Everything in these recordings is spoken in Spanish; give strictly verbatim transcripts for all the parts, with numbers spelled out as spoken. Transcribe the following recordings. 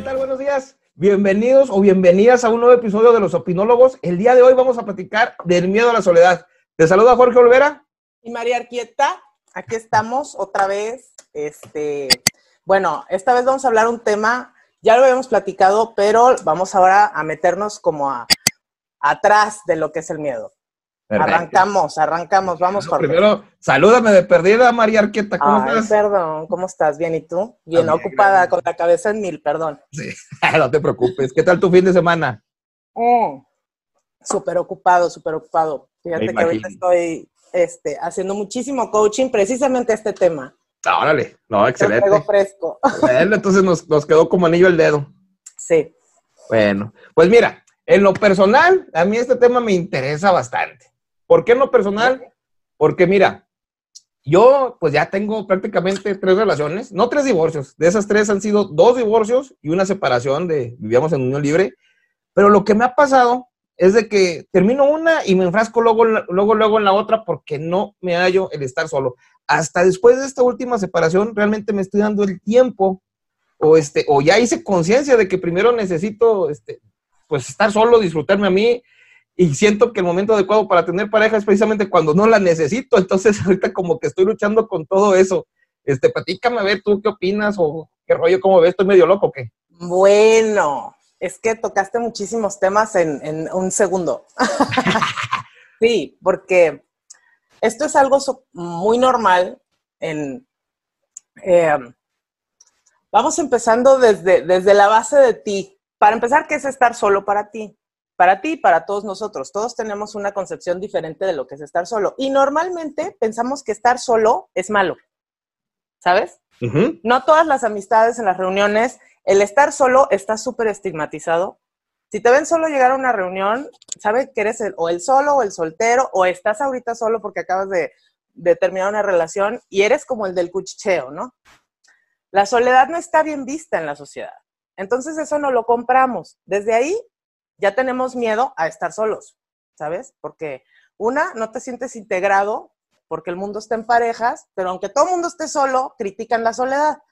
¿Qué tal? Buenos días. Bienvenidos o bienvenidas a un nuevo episodio de Los Opinólogos. El día de hoy vamos a platicar del miedo a la soledad. Te saluda Jorge Olvera. Y María Arquieta. Aquí estamos otra vez. Este, bueno, esta vez vamos a hablar un tema, ya lo habíamos platicado, pero vamos ahora a meternos como a, atrás de lo que es el miedo. Perfecto. Arrancamos, arrancamos, vamos, Jorge. Primero, salúdame de perdida, María Arquieta, ¿cómo Ay, estás? Perdón, ¿cómo estás? Bien, ¿y tú? Bien, También, ocupada, grande. Con la cabeza en mil, perdón. Sí, no te preocupes. ¿Qué tal tu fin de semana? Mm, súper ocupado, súper ocupado. Fíjate que ahorita estoy este, haciendo muchísimo coaching, precisamente este tema. Órale, no, excelente. Te lo fresco. Bueno, entonces nos, nos quedó como anillo al dedo. Sí. Bueno, pues mira, en lo personal, a mí este tema me interesa bastante. ¿Por qué en lo personal? Porque mira, yo pues ya tengo prácticamente tres relaciones, no tres divorcios. De esas tres han sido dos divorcios y una separación de vivíamos en unión libre. Pero lo que me ha pasado es de que termino una y me enfrasco luego, luego, luego en la otra porque no me hallo el estar solo. Hasta después de esta última separación realmente me estoy dando el tiempo o, este, o ya hice conciencia de que primero necesito este, pues estar solo, disfrutarme a mí. Y siento que el momento adecuado para tener pareja es precisamente cuando no la necesito. Entonces, ahorita como que estoy luchando con todo eso. Este, platícame a ver tú qué opinas o qué rollo, cómo ves, estoy medio loco o qué. Bueno, es que tocaste muchísimos temas en, en un segundo. Sí, porque esto es algo so- muy normal. En, eh, vamos empezando desde, desde la base de ti. Para empezar, ¿qué es estar solo para ti? Para ti y para todos nosotros. Todos tenemos una concepción diferente de lo que es estar solo. Y normalmente pensamos que estar solo es malo, ¿sabes? Uh-huh. No todas las amistades en las reuniones, el estar solo está súper estigmatizado. Si te ven solo llegar a una reunión, sabes que eres el, o el solo o el soltero, o estás ahorita solo porque acabas de, de terminar una relación y eres como el del cuchicheo, ¿no? La soledad no está bien vista en la sociedad. Entonces eso no lo compramos. Desde ahí ya tenemos miedo a estar solos, ¿sabes? Porque una, no te sientes integrado porque el mundo está en parejas, pero aunque todo el mundo esté solo, critican la soledad.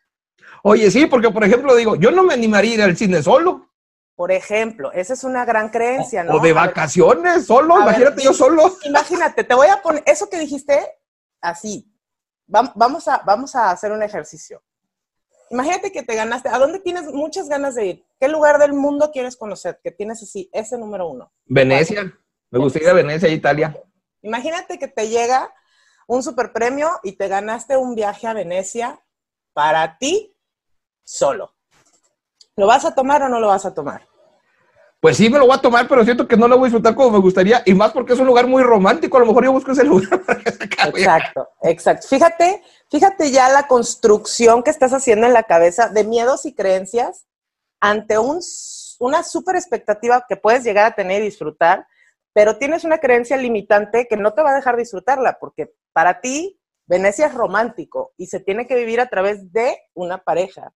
Oye, sí, porque por ejemplo digo, yo no me animaría a ir al cine solo. Por ejemplo, esa es una gran creencia, ¿no? O de vacaciones, ver, solo, imagínate ver, yo solo. Imagínate, te voy a poner, eso que dijiste, así, vamos a, vamos a hacer un ejercicio. Imagínate que te ganaste. ¿A dónde tienes muchas ganas de ir? ¿Qué lugar del mundo quieres conocer? Que tienes así, ese número uno. Venecia. ¿Vale? Me gustaría Venecia, Italia. Imagínate que te llega un super premio y te ganaste un viaje a Venecia para ti solo. ¿Lo vas a tomar o no lo vas a tomar? Pues sí, me lo voy a tomar, pero siento que no lo voy a disfrutar como me gustaría. Y más porque es un lugar muy romántico. A lo mejor yo busco ese lugar para que se acabe. Exacto, exacto. Fíjate, fíjate ya la construcción que estás haciendo en la cabeza de miedos y creencias ante un, una súper expectativa que puedes llegar a tener y disfrutar, pero tienes una creencia limitante que no te va a dejar disfrutarla porque para ti Venecia es romántico y se tiene que vivir a través de una pareja.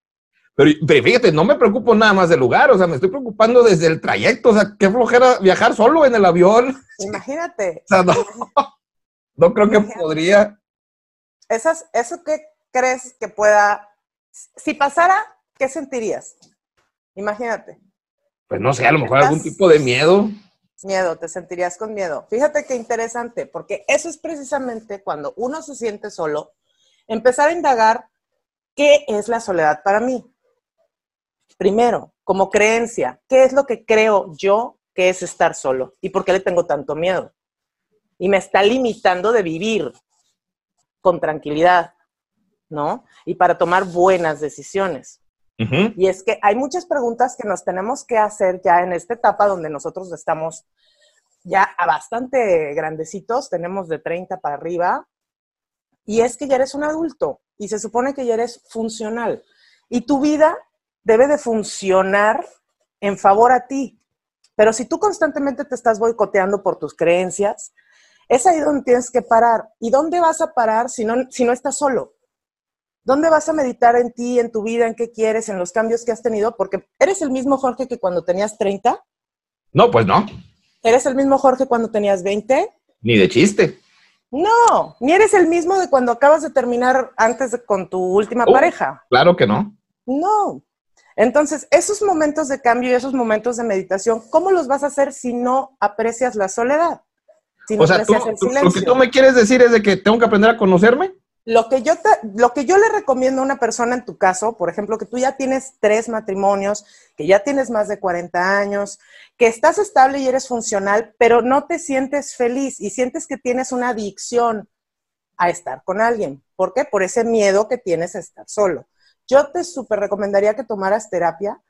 Pero, pero fíjate, no me preocupo nada más del lugar, o sea, me estoy preocupando desde el trayecto, o sea, qué flojera viajar solo en el avión. Imagínate. O sea, no, no creo Imagínate. Que podría. Esas, ¿Eso qué crees que pueda? Si pasara, ¿qué sentirías? Imagínate. Pues no sé, a lo mejor Estás... algún tipo de miedo. Miedo, te sentirías con miedo. Fíjate qué interesante, porque eso es precisamente cuando uno se siente solo, empezar a indagar qué es la soledad para mí. Primero, como creencia, ¿qué es lo que creo yo que es estar solo? ¿Y por qué le tengo tanto miedo? Y me está limitando de vivir con tranquilidad, ¿no? Y para tomar buenas decisiones. Uh-huh. Y es que hay muchas preguntas que nos tenemos que hacer ya en esta etapa donde nosotros estamos ya bastante grandecitos, tenemos de treinta para arriba, y es que ya eres un adulto y se supone que ya eres funcional. Y tu vida debe de funcionar en favor a ti. Pero si tú constantemente te estás boicoteando por tus creencias, es ahí donde tienes que parar. ¿Y dónde vas a parar si no, si no estás solo? ¿Dónde vas a meditar en ti, en tu vida, en qué quieres, en los cambios que has tenido? Porque eres el mismo Jorge que cuando tenías treinta. No, pues no. ¿Eres el mismo Jorge cuando tenías veinte? Ni de chiste. No, ni eres el mismo de cuando acabas de terminar antes de, con tu última uh, pareja. Claro que no. No. Entonces, esos momentos de cambio y esos momentos de meditación, ¿cómo los vas a hacer si no aprecias la soledad? Si no o sea, tú, tú, lo que tú me quieres decir es de que tengo que aprender a conocerme. Lo que, yo te, lo que yo le recomiendo a una persona en tu caso, por ejemplo, que tú ya tienes tres matrimonios, que ya tienes más de cuarenta años, que estás estable y eres funcional, pero no te sientes feliz y sientes que tienes una adicción a estar con alguien. ¿Por qué? Por ese miedo que tienes a estar solo. Yo te súper recomendaría que tomaras terapia.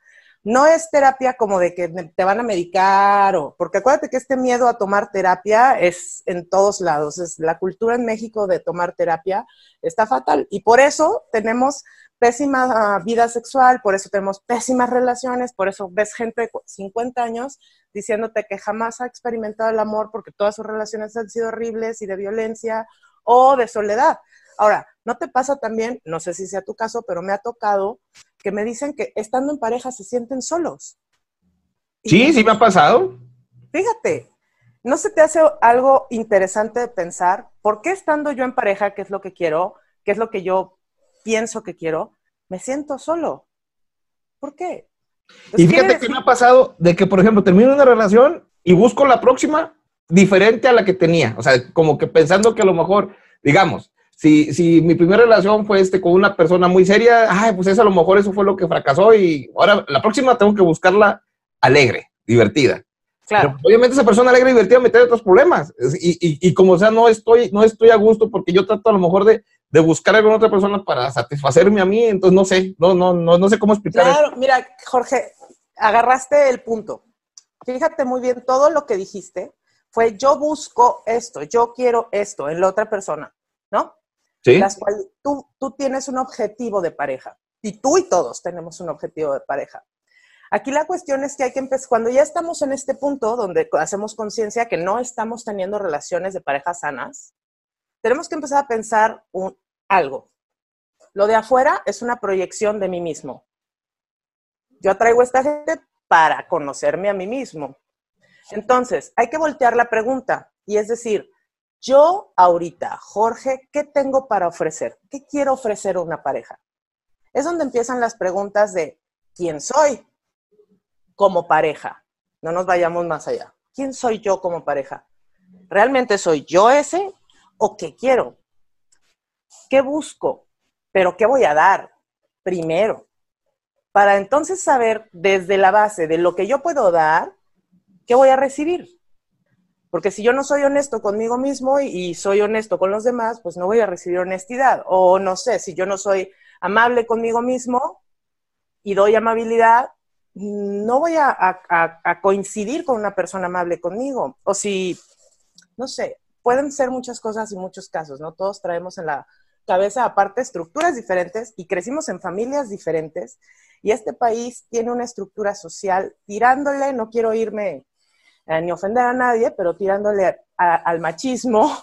No es terapia como de que te van a medicar, o porque acuérdate que este miedo a tomar terapia es en todos lados. Es la cultura en México de tomar terapia está fatal. Y por eso tenemos pésima uh, vida sexual, por eso tenemos pésimas relaciones, por eso ves gente de cincuenta años diciéndote que jamás ha experimentado el amor porque todas sus relaciones han sido horribles y de violencia o de soledad. Ahora, ¿no te pasa también? No sé si sea tu caso, pero me ha tocado que me dicen que estando en pareja se sienten solos. Sí, y, sí me ha pasado. Fíjate, ¿no se te hace algo interesante de pensar? ¿Por qué estando yo en pareja, qué es lo que quiero, qué es lo que yo pienso que quiero, me siento solo? ¿Por qué? Pues, y fíjate que me ha pasado de que, por ejemplo, termino una relación y busco la próxima diferente a la que tenía. O sea, como que pensando que a lo mejor, digamos, Si, si mi primera relación fue este, con una persona muy seria, ay, pues eso, a lo mejor eso fue lo que fracasó y ahora la próxima tengo que buscarla alegre, divertida. Claro. Pero obviamente esa persona alegre y divertida me trae otros problemas. Y, y, y como sea, no estoy, no estoy a gusto porque yo trato a lo mejor de, de buscar a alguna otra persona para satisfacerme a mí. Entonces no sé, no, no, no, no sé cómo explicar. Claro, eso. Mira, Jorge, agarraste el punto. Fíjate muy bien, todo lo que dijiste fue yo busco esto, yo quiero esto en la otra persona, ¿no? ¿Sí? Las cuales tú, tú tienes un objetivo de pareja. Y tú y todos tenemos un objetivo de pareja. Aquí la cuestión es que hay que empezar, cuando ya estamos en este punto donde hacemos conciencia que no estamos teniendo relaciones de pareja sanas, tenemos que empezar a pensar un, algo. Lo de afuera es una proyección de mí mismo. Yo atraigo a esta gente para conocerme a mí mismo. Entonces, hay que voltear la pregunta. Y es decir, yo ahorita, Jorge, ¿qué tengo para ofrecer? ¿Qué quiero ofrecer a una pareja? Es donde empiezan las preguntas de ¿quién soy como pareja? No nos vayamos más allá. ¿Quién soy yo como pareja? ¿Realmente soy yo ese o qué quiero? ¿Qué busco? ¿Pero qué voy a dar primero? Para entonces saber desde la base de lo que yo puedo dar, ¿qué voy a recibir? Porque si yo no soy honesto conmigo mismo y, y soy honesto con los demás, pues no voy a recibir honestidad. O no sé, si yo no soy amable conmigo mismo y doy amabilidad, no voy a, a, a, a coincidir con una persona amable conmigo. O si, no sé, pueden ser muchas cosas y muchos casos, ¿no? Todos traemos en la cabeza, aparte, estructuras diferentes y crecimos en familias diferentes. Y este país tiene una estructura social tirándole, no quiero irme... Eh, ni ofender a nadie, pero tirándole a, a, al machismo,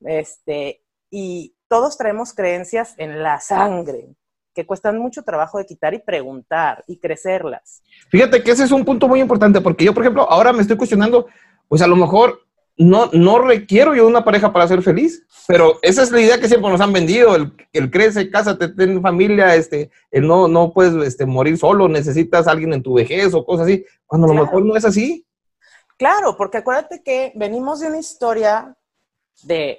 este, y todos traemos creencias en la sangre, que cuestan mucho trabajo de quitar y preguntar, y crecerlas. Fíjate que ese es un punto muy importante, porque yo, por ejemplo, ahora me estoy cuestionando, pues a lo mejor no, no requiero yo una pareja para ser feliz, pero esa es la idea que siempre nos han vendido, el, el crece, cásate, ten familia, este, el no, no puedes este, morir solo, necesitas a alguien en tu vejez o cosas así, cuando a lo mejor no es así. Claro, porque acuérdate que venimos de una historia de...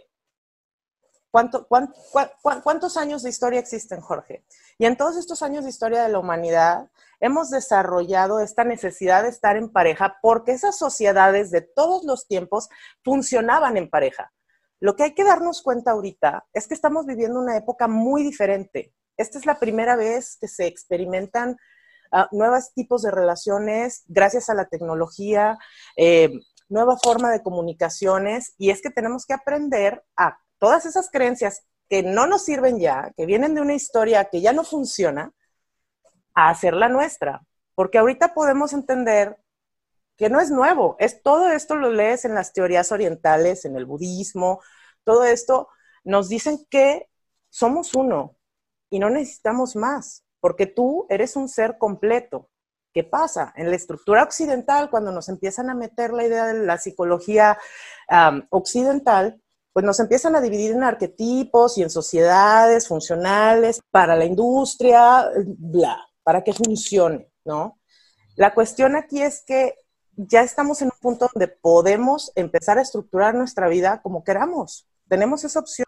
¿Cuánto, cuánto, cuánto, ¿Cuántos años de historia existen, Jorge? Y en todos estos años de historia de la humanidad hemos desarrollado esta necesidad de estar en pareja porque esas sociedades de todos los tiempos funcionaban en pareja. Lo que hay que darnos cuenta ahorita es que estamos viviendo una época muy diferente. Esta es la primera vez que se experimentan Uh, nuevos tipos de relaciones gracias a la tecnología, eh, nueva forma de comunicaciones, y es que tenemos que aprender a todas esas creencias que no nos sirven ya, que vienen de una historia que ya no funciona, a hacerla nuestra, porque ahorita podemos entender que no es nuevo, es, todo esto lo lees en las teorías orientales, en el budismo, todo esto nos dicen que somos uno y no necesitamos más. Porque tú eres un ser completo. ¿Qué pasa? En la estructura occidental, cuando nos empiezan a meter la idea de la psicología um, occidental, pues nos empiezan a dividir en arquetipos y en sociedades funcionales para la industria, bla. para que funcione, ¿no? La cuestión aquí es que ya estamos en un punto donde podemos empezar a estructurar nuestra vida como queramos. Tenemos esa opción.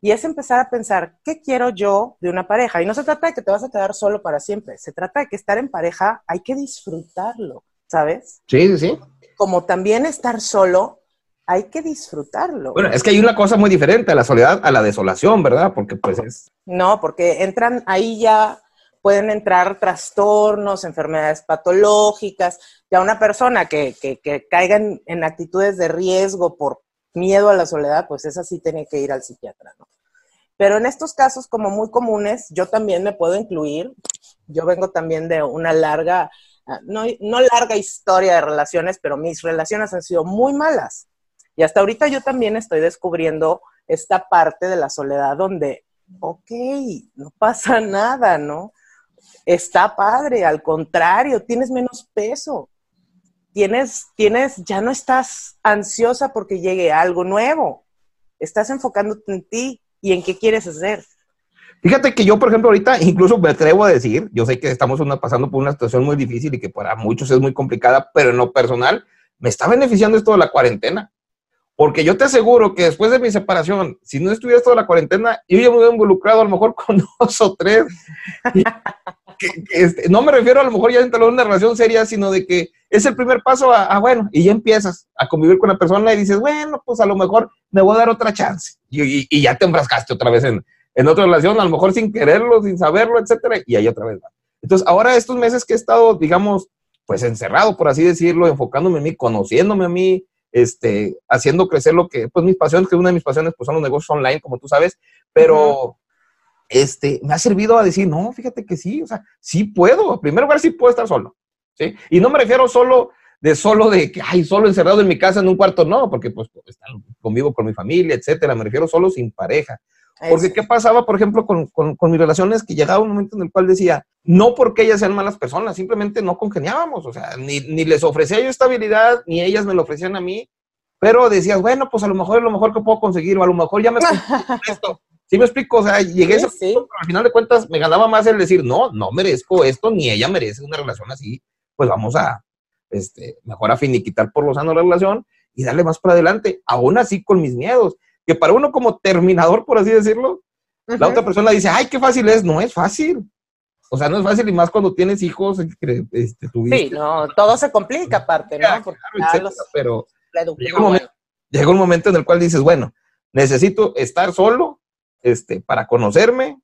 Y es empezar a pensar, ¿qué quiero yo de una pareja? Y no se trata de que te vas a quedar solo para siempre. Se trata de que estar en pareja hay que disfrutarlo, ¿sabes? Sí, sí, sí. Como también estar solo, hay que disfrutarlo. Bueno, es que hay una cosa muy diferente a la soledad, a la desolación, ¿verdad? Porque pues es... No, porque entran ahí ya... Pueden entrar trastornos, enfermedades patológicas. Ya una persona que, que, que caiga en, en actitudes de riesgo por miedo a la soledad, pues esa sí tiene que ir al psiquiatra, ¿no? Pero en estos casos, como muy comunes, yo también me puedo incluir. Yo vengo también de una larga, no, no larga historia de relaciones, pero mis relaciones han sido muy malas. Y hasta ahorita yo también estoy descubriendo esta parte de la soledad donde, ok, no pasa nada, ¿no? Está padre, al contrario, tienes menos peso, tienes, tienes, ya no estás ansiosa porque llegue algo nuevo, estás enfocándote en ti y en qué quieres hacer. Fíjate que yo, por ejemplo, ahorita incluso me atrevo a decir, yo sé que estamos una, pasando por una situación muy difícil y que para muchos es muy complicada, pero en lo personal me está beneficiando esto de la cuarentena, porque yo te aseguro que después de mi separación, si no estuviera esto de la cuarentena, yo ya me hubiera involucrado a lo mejor con dos o tres. Que, que este, no me refiero a lo mejor ya dentro de una relación seria, sino de que es el primer paso a, a, bueno, y ya empiezas a convivir con la persona y dices, bueno, pues a lo mejor me voy a dar otra chance. Y, y, y ya te enfrascaste otra vez en, en otra relación, a lo mejor sin quererlo, sin saberlo, etcétera, y ahí otra vez va. Entonces, ahora estos meses que he estado, digamos, pues encerrado, por así decirlo, enfocándome en mí, conociéndome a mí, este, haciendo crecer lo que, pues mis pasiones, que una de mis pasiones pues son los negocios online, como tú sabes, pero... Uh-huh. Este, me ha servido a decir, no, fíjate que sí, o sea, sí puedo, en primer lugar sí puedo estar solo, ¿sí? Y no me refiero solo de solo de que, ay, solo encerrado en mi casa en un cuarto, no, porque pues están conmigo, con mi familia, etcétera, me refiero solo sin pareja. Porque eso. ¿Qué pasaba, por ejemplo, con, con, con mis relaciones? Que llegaba un momento en el cual decía, no porque ellas sean malas personas, simplemente no congeniábamos, o sea, ni, ni les ofrecía yo estabilidad, ni ellas me lo ofrecían a mí, pero decías, bueno, pues a lo mejor es lo mejor que puedo conseguir, o a lo mejor ya me conseguí esto. ¿Sí me explico? O sea, llegué sí, a ese punto, sí. Pero al final de cuentas me ganaba más el decir, no, no merezco esto, ni ella merece una relación así, pues vamos a, este, mejor a finiquitar por lo sano la relación y darle más para adelante, aún así con mis miedos, que para uno como terminador, por así decirlo, uh-huh. La otra persona dice, ay, qué fácil es, no es fácil. O sea, no es fácil, y más cuando tienes hijos, este, tuviste. Sí, no, todo se complica aparte, ¿no? Claro, etcétera, los... Pero llega un, momento, llega un momento en el cual dices, bueno, necesito estar solo, Este, para conocerme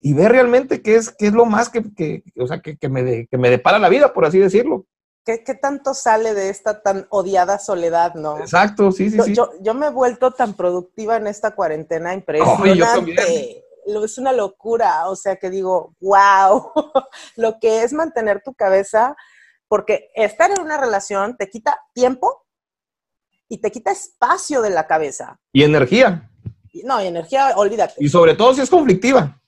y ver realmente qué es, qué es lo más que, que, o sea, que, que, me de, que me depara la vida, por así decirlo. ¿Qué, qué tanto sale de esta tan odiada soledad, no? Exacto, sí, sí, yo, sí. Yo, yo me he vuelto tan productiva en esta cuarentena, impresionante. Oh, yo también. Es una locura, o sea que digo, wow, lo que es mantener tu cabeza, porque estar en una relación te quita tiempo y te quita espacio de la cabeza. Y energía. No, y energía, olvídate. Y sobre todo si es conflictiva.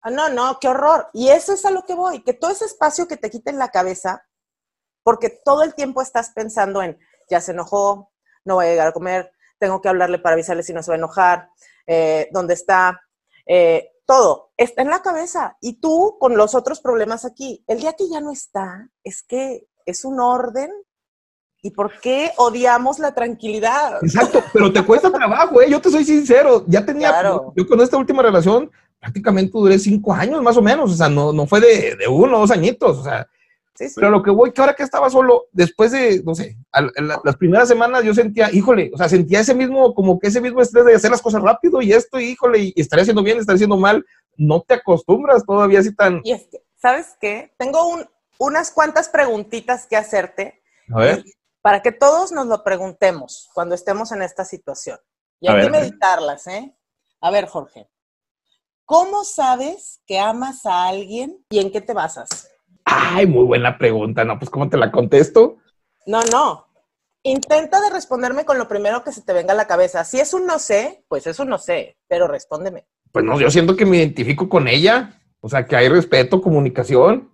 Ah, no, no, qué horror. Y eso es a lo que voy, que todo ese espacio que te quita en la cabeza, porque todo el tiempo estás pensando en, ya se enojó, no voy a llegar a comer, tengo que hablarle para avisarle si no se va a enojar, eh, dónde está, eh, todo. Está en la cabeza. Y tú con los otros problemas aquí. El día que ya no está, es que es un orden. ¿Y por qué odiamos la tranquilidad? Exacto, pero te cuesta trabajo, ¿eh? Yo te soy sincero, ya tenía... Claro. Yo con esta última relación prácticamente duré cinco años más o menos, o sea, no, no fue de, de uno o dos añitos, o sea... Sí, sí. Pero lo que voy, que ahora que estaba solo, después de, no sé, a, a la, las primeras semanas yo sentía, híjole, o sea, sentía ese mismo, como que ese mismo estrés de hacer las cosas rápido y esto, y híjole, y estaré haciendo bien, estaré haciendo mal, no te acostumbras todavía así tan... Y es que, ¿sabes qué? Tengo un, unas cuantas preguntitas que hacerte. A ver... Y, para que todos nos lo preguntemos cuando estemos en esta situación. Y hay que meditarlas, ¿eh? A ver, Jorge, ¿cómo sabes que amas a alguien y en qué te basas? Ay, muy buena pregunta. No, pues, ¿cómo te la contesto? No, no. Intenta de responderme con lo primero que se te venga a la cabeza. Si es un no sé, pues es un no sé, pero respóndeme. Pues no, yo siento que me identifico con ella. O sea, que hay respeto, comunicación...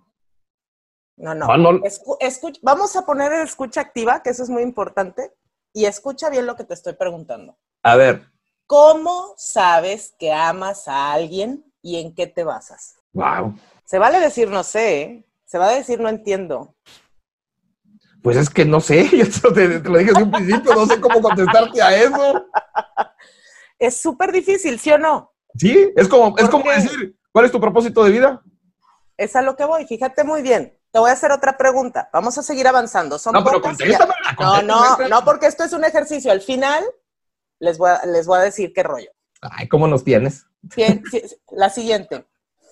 No, no. Ah, no. Escu escucha. Vamos a poner el escucha activa, que eso es muy importante. Y escucha bien lo que te estoy preguntando. A ver. ¿Cómo sabes que amas a alguien y en qué te basas? Wow. Se vale decir no sé, ¿eh? Se va a decir, no entiendo. Pues es que no sé, yo te, te lo dije desde un principio, no sé cómo contestarte a eso. Es súper difícil, ¿sí o no? Sí, es como, es como decir, ¿cuál es tu propósito de vida? Es a lo que voy, fíjate muy bien. Te voy a hacer otra pregunta, vamos a seguir avanzando. Son no, pero contéstame. No, no, no, porque esto es un ejercicio. Al final les voy a, les voy a decir qué rollo. Ay, ¿cómo nos tienes? Bien, la siguiente.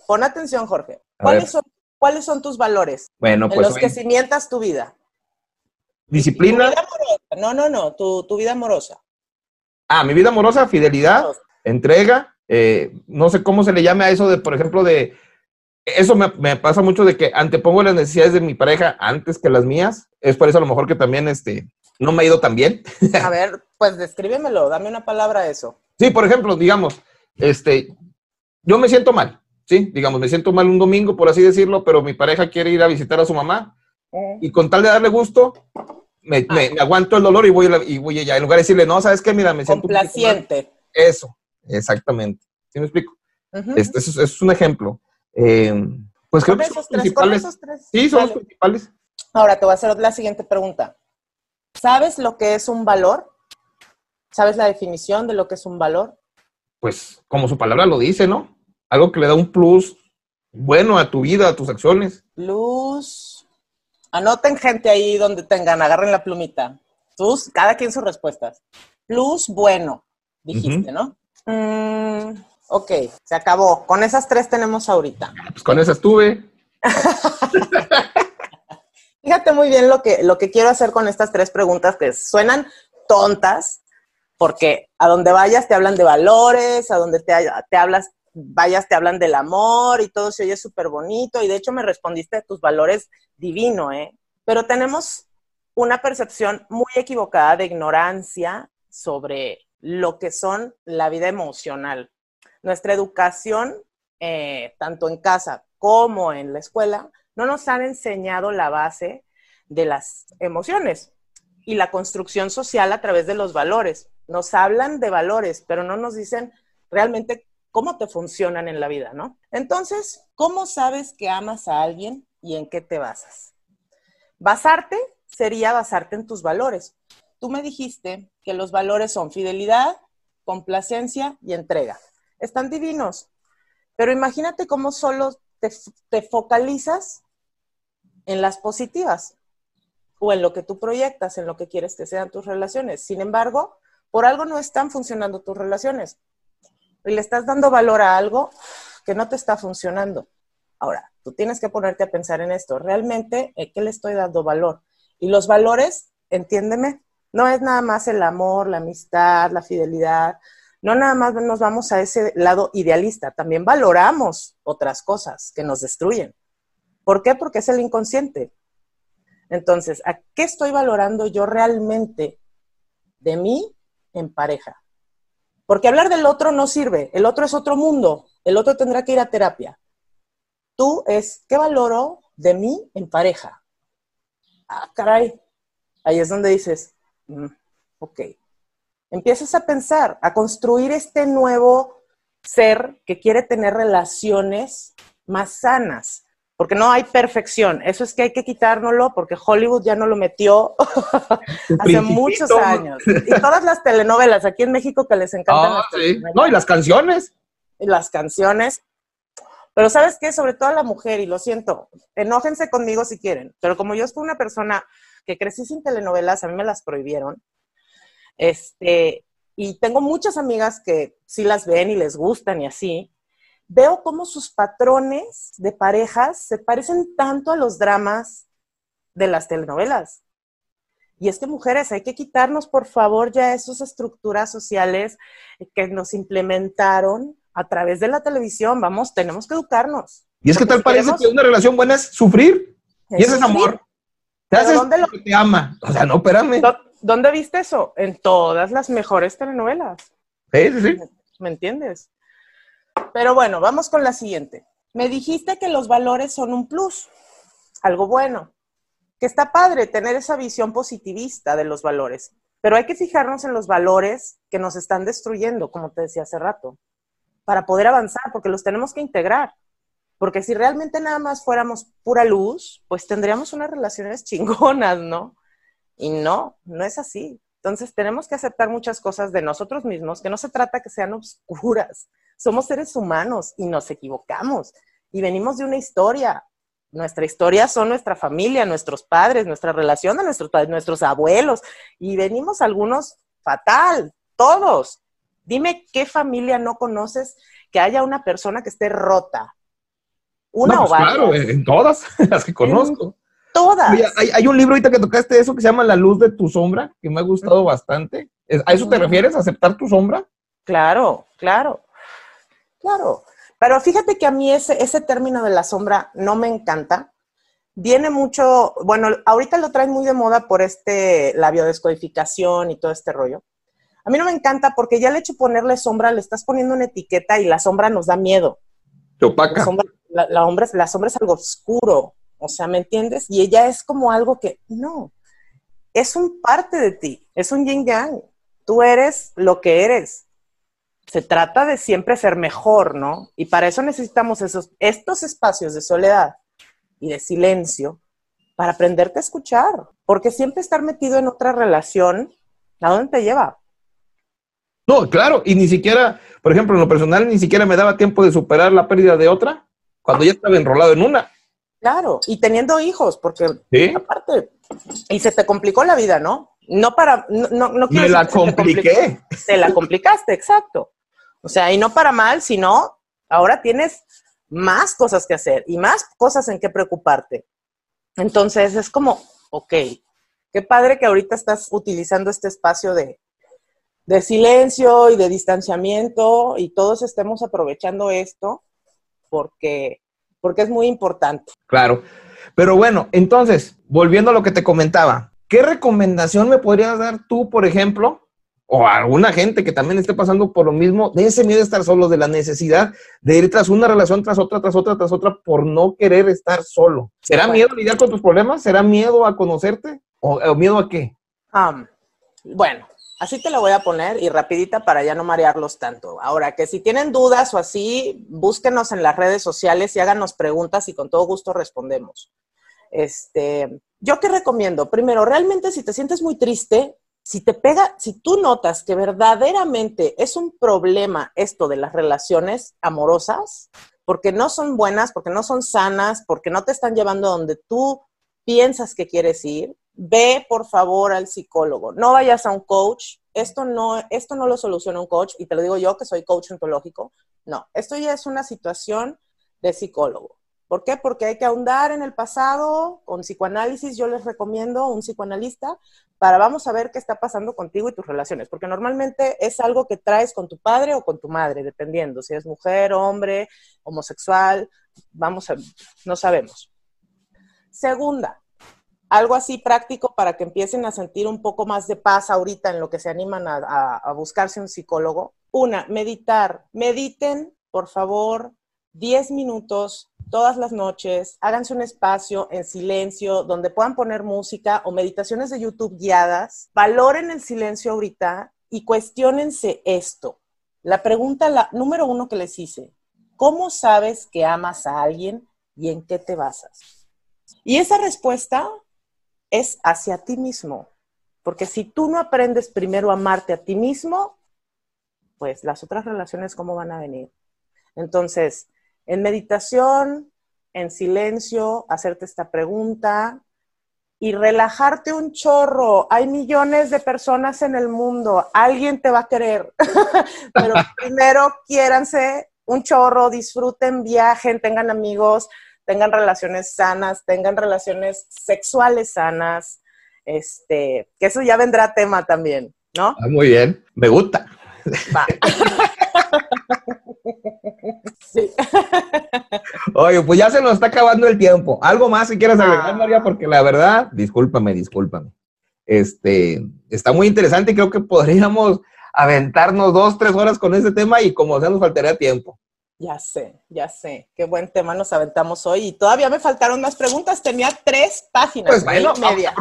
Pon atención, Jorge. ¿Cuáles son, ¿cuáles son tus valores bueno, en pues, los que cimientas tu vida? ¿Disciplina? Tu vida amorosa. No, no, no, tu, tu vida amorosa. Ah, mi vida amorosa, fidelidad, amorosa. entrega, eh, no sé cómo se le llame a eso de, por ejemplo, de... Eso me, me pasa mucho de que antepongo las necesidades de mi pareja antes que las mías. Es por eso a lo mejor que también este, no me ha ido tan bien. A ver, pues descríbemelo, dame una palabra a eso. Sí, por ejemplo, digamos, este, yo me siento mal, ¿sí? Digamos, me siento mal un domingo, por así decirlo, pero mi pareja quiere ir a visitar a su mamá uh-huh. y con tal de darle gusto, me, ah. me, me aguanto el dolor y voy, y voy allá. En lugar de decirle, no, ¿sabes qué? Mira, me siento... Complaciente. Eso, exactamente. ¿Sí me explico? Uh-huh. Este, eso, eso es un ejemplo. Eh, pues creo que son los principales. Sí, son los principales. Ahora te voy a hacer la siguiente pregunta. ¿Sabes lo que es un valor? ¿Sabes la definición de lo que es un valor? Pues como su palabra lo dice, ¿no? Algo que le da un plus bueno a tu vida, a tus acciones. Plus. Anoten gente ahí donde tengan, agarren la plumita. Tus, cada quien sus respuestas. Plus bueno, dijiste, uh-huh. ¿no? Mm... Ok, se acabó. Con esas tres tenemos ahorita. Pues con esas tuve. Fíjate muy bien lo que, lo que quiero hacer con estas tres preguntas que suenan tontas, porque a donde vayas te hablan de valores, a donde te, te hablas, vayas te hablan del amor y todo se oye súper bonito. Y de hecho me respondiste a tus valores divino, ¿eh? Pero tenemos una percepción muy equivocada de ignorancia sobre lo que son la vida emocional. Nuestra educación, eh, tanto en casa como en la escuela, no nos han enseñado la base de las emociones y la construcción social a través de los valores. Nos hablan de valores, pero no nos dicen realmente cómo te funcionan en la vida, ¿no? Entonces, ¿cómo sabes que amas a alguien y en qué te basas? Basarte sería basarte en tus valores. Tú me dijiste que los valores son fidelidad, complacencia y entrega. Están divinos, pero imagínate cómo solo te, te focalizas en las positivas o en lo que tú proyectas, en lo que quieres que sean tus relaciones. Sin embargo, por algo no están funcionando tus relaciones y le estás dando valor a algo que no te está funcionando. Ahora, tú tienes que ponerte a pensar en esto. ¿Realmente en qué le estoy dando valor? Y los valores, entiéndeme, no es nada más el amor, la amistad, la fidelidad. No nada más nos vamos a ese lado idealista, también valoramos otras cosas que nos destruyen. ¿Por qué? Porque es el inconsciente. Entonces, ¿a qué estoy valorando yo realmente de mí en pareja? Porque hablar del otro no sirve, el otro es otro mundo, el otro tendrá que ir a terapia. Tú es, ¿qué valoro de mí en pareja? Ah, caray, ahí es donde dices, mm, ok. Empiezas a pensar, a construir este nuevo ser que quiere tener relaciones más sanas. Porque no hay perfección. Eso es que hay que quitárnoslo porque Hollywood ya no lo metió hace muchos años. Y todas las telenovelas aquí en México que les encantan. Ah, las sí. No, y las canciones. Y las canciones. Pero ¿sabes qué? Sobre todo a la mujer, y lo siento, enójense conmigo si quieren. Pero como yo fui una persona que crecí sin telenovelas, a mí me las prohibieron. Este, y tengo muchas amigas que sí las ven y les gustan y así, veo cómo sus patrones de parejas se parecen tanto a los dramas de las telenovelas. Y es que, mujeres, hay que quitarnos, por favor, ya esas estructuras sociales que nos implementaron a través de la televisión. Vamos, tenemos que educarnos. Y es que tal parece que una relación buena es sufrir, y ese es amor. Te haces lo que te ama. O sea, no, espérame. ¿Dónde viste eso? En todas las mejores telenovelas. Sí, sí, sí. ¿Me entiendes? Pero bueno, vamos con la siguiente. Me dijiste que los valores son un plus, algo bueno, que está padre tener esa visión positivista de los valores, pero hay que fijarnos en los valores que nos están destruyendo, como te decía hace rato, para poder avanzar, porque los tenemos que integrar. Porque si realmente nada más fuéramos pura luz, pues tendríamos unas relaciones chingonas, ¿no? Y no, no es así. Entonces tenemos que aceptar muchas cosas de nosotros mismos, que no se trata que sean oscuras. Somos seres humanos y nos equivocamos. Y venimos de una historia. Nuestra historia son nuestra familia, nuestros padres, nuestra relación a nuestros padres, nuestros abuelos. Y venimos algunos fatal, todos. Dime qué familia no conoces que haya una persona que esté rota. Una no, pues o varias. Claro, en todas las que conozco. En todas. Oye, hay, hay un libro ahorita que tocaste eso que se llama La luz de tu sombra, que me ha gustado bastante. ¿A eso te refieres? ¿A aceptar tu sombra? Claro, claro. Claro. Pero fíjate que a mí ese, ese término de la sombra no me encanta. Viene mucho, bueno, ahorita lo traen muy de moda por este, la biodescodificación y todo este rollo. A mí no me encanta porque ya el hecho de ponerle sombra, le estás poniendo una etiqueta y la sombra nos da miedo. Te opaca. La sombra, la, la, sombra, la sombra es algo oscuro, o sea, ¿me entiendes? Y ella es como algo que, no, es un parte de ti, es un yin-yang. Tú eres lo que eres. Se trata de siempre ser mejor, ¿no? Y para eso necesitamos esos, estos espacios de soledad y de silencio para aprenderte a escuchar. Porque siempre estar metido en otra relación, ¿a dónde te lleva? No, claro. Y ni siquiera, por ejemplo, en lo personal, ni siquiera me daba tiempo de superar la pérdida de otra cuando ya estaba enrolado en una. Claro. Y teniendo hijos, porque ¿sí? Aparte, y se te complicó la vida, ¿no? No para... No, no, no quiero me la compliqué. Te, te la complicaste, exacto. O sea, y no para mal, sino ahora tienes más cosas que hacer y más cosas en que preocuparte. Entonces es como, ok, qué padre que ahorita estás utilizando este espacio de, de silencio y de distanciamiento y todos estemos aprovechando esto porque, porque es muy importante. Claro, pero bueno, entonces, volviendo a lo que te comentaba, ¿qué recomendación me podrías dar tú, por ejemplo, o a alguna gente que también esté pasando por lo mismo, de ese miedo de estar solo, de la necesidad de ir tras una relación, tras otra, tras otra, tras otra, por no querer estar solo? ¿Será bueno. miedo a lidiar con tus problemas? ¿Será miedo a conocerte? ¿O, o miedo a qué? Um, bueno, así te lo voy a poner y rapidita para ya no marearlos tanto. Ahora, que si tienen dudas o así, búsquenos en las redes sociales y háganos preguntas y con todo gusto respondemos. Este, ¿yo qué recomiendo? Primero, realmente si te sientes muy triste... Si te pega, si tú notas que verdaderamente es un problema esto de las relaciones amorosas, porque no son buenas, porque no son sanas, porque no te están llevando a donde tú piensas que quieres ir, ve por favor al psicólogo. No vayas a un coach. Esto no, esto no lo soluciona un coach, y te lo digo yo que soy coach ontológico. No, esto ya es una situación de psicólogo. ¿Por qué? Porque hay que ahondar en el pasado, con psicoanálisis yo les recomiendo un psicoanalista para vamos a ver qué está pasando contigo y tus relaciones, porque normalmente es algo que traes con tu padre o con tu madre, dependiendo si es mujer, hombre, homosexual, vamos a, no sabemos. Segunda, algo así práctico para que empiecen a sentir un poco más de paz ahorita en lo que se animan a, a, a buscarse un psicólogo. Una, meditar, mediten, por favor, diez minutos todas las noches, háganse un espacio en silencio donde puedan poner música o meditaciones de YouTube guiadas. Valoren el silencio ahorita y cuestiónense esto. La pregunta la, número uno que les hice, ¿cómo sabes que amas a alguien y en qué te basas? Y esa respuesta es hacia ti mismo, porque si tú no aprendes primero a amarte a ti mismo, pues las otras relaciones ¿cómo van a venir? Entonces, en meditación, en silencio, hacerte esta pregunta y relajarte un chorro. Hay millones de personas en el mundo. Alguien te va a querer. Pero primero quiéranse un chorro, disfruten, viajen, tengan amigos, tengan relaciones sanas, tengan relaciones sexuales sanas. Este, que eso ya vendrá tema también, ¿no? Ah, muy bien. Me gusta. Va. Sí. Oye, pues ya se nos está acabando el tiempo. ¿Algo más si quieres agregar, María? Porque la verdad, discúlpame, discúlpame. Este, está muy interesante y creo que podríamos aventarnos dos, tres horas con este tema y como sea nos faltaría tiempo. Ya sé, ya sé. Qué buen tema nos aventamos hoy y todavía me faltaron más preguntas. Tenía tres páginas. Pues bueno, y media.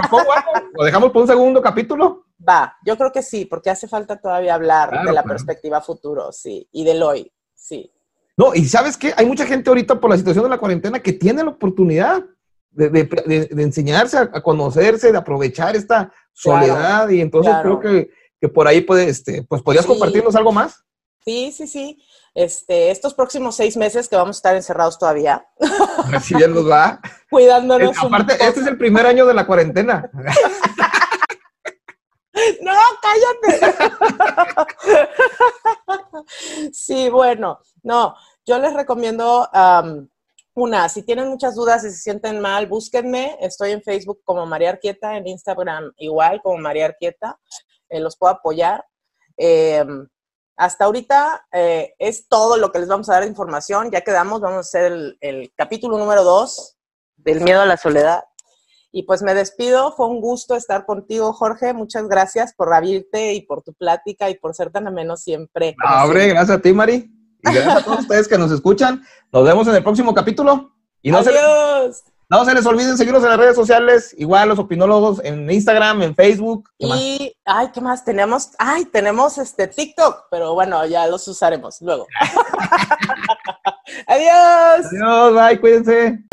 ¿Lo dejamos por un segundo capítulo? Va, yo creo que sí, porque hace falta todavía hablar claro, de la claro. perspectiva futuro, sí, y del hoy, sí. No, y ¿sabes qué? Hay mucha gente ahorita por la situación de la cuarentena que tiene la oportunidad de, de, de, de enseñarse a, a conocerse, de aprovechar esta soledad. Claro, y entonces claro. creo que, que por ahí puede, este, pues podrías sí. compartirnos algo más. Sí, sí, sí. Este, estos próximos seis meses que vamos a estar encerrados todavía. Así ya nos va. Cuidándonos. Aparte, un poco. Este es el primer año de la cuarentena. No, cállate. Sí, bueno, no, yo les recomiendo um, una, si tienen muchas dudas y se sienten mal, búsquenme, estoy en Facebook como María Arquieta, en Instagram igual como María Arquieta, eh, los puedo apoyar. Eh, hasta ahorita eh, es todo lo que les vamos a dar de información, ya quedamos, vamos a hacer el, el capítulo número dos del miedo a la soledad. Y pues me despido, fue un gusto estar contigo, Jorge, muchas gracias por abrirte y por tu plática y por ser tan ameno siempre. Abre, gracias a ti, Mari, y gracias a todos ustedes que nos escuchan, nos vemos en el próximo capítulo. Y no, ¡adiós! Se, no se les olviden seguirnos en las redes sociales, igual Los Opinólogos en Instagram, en Facebook. ¿Qué y, más? Ay, ¿qué más? Tenemos, ay, tenemos este TikTok, pero bueno, ya los usaremos luego. ¡Adiós! Adiós, bye, cuídense.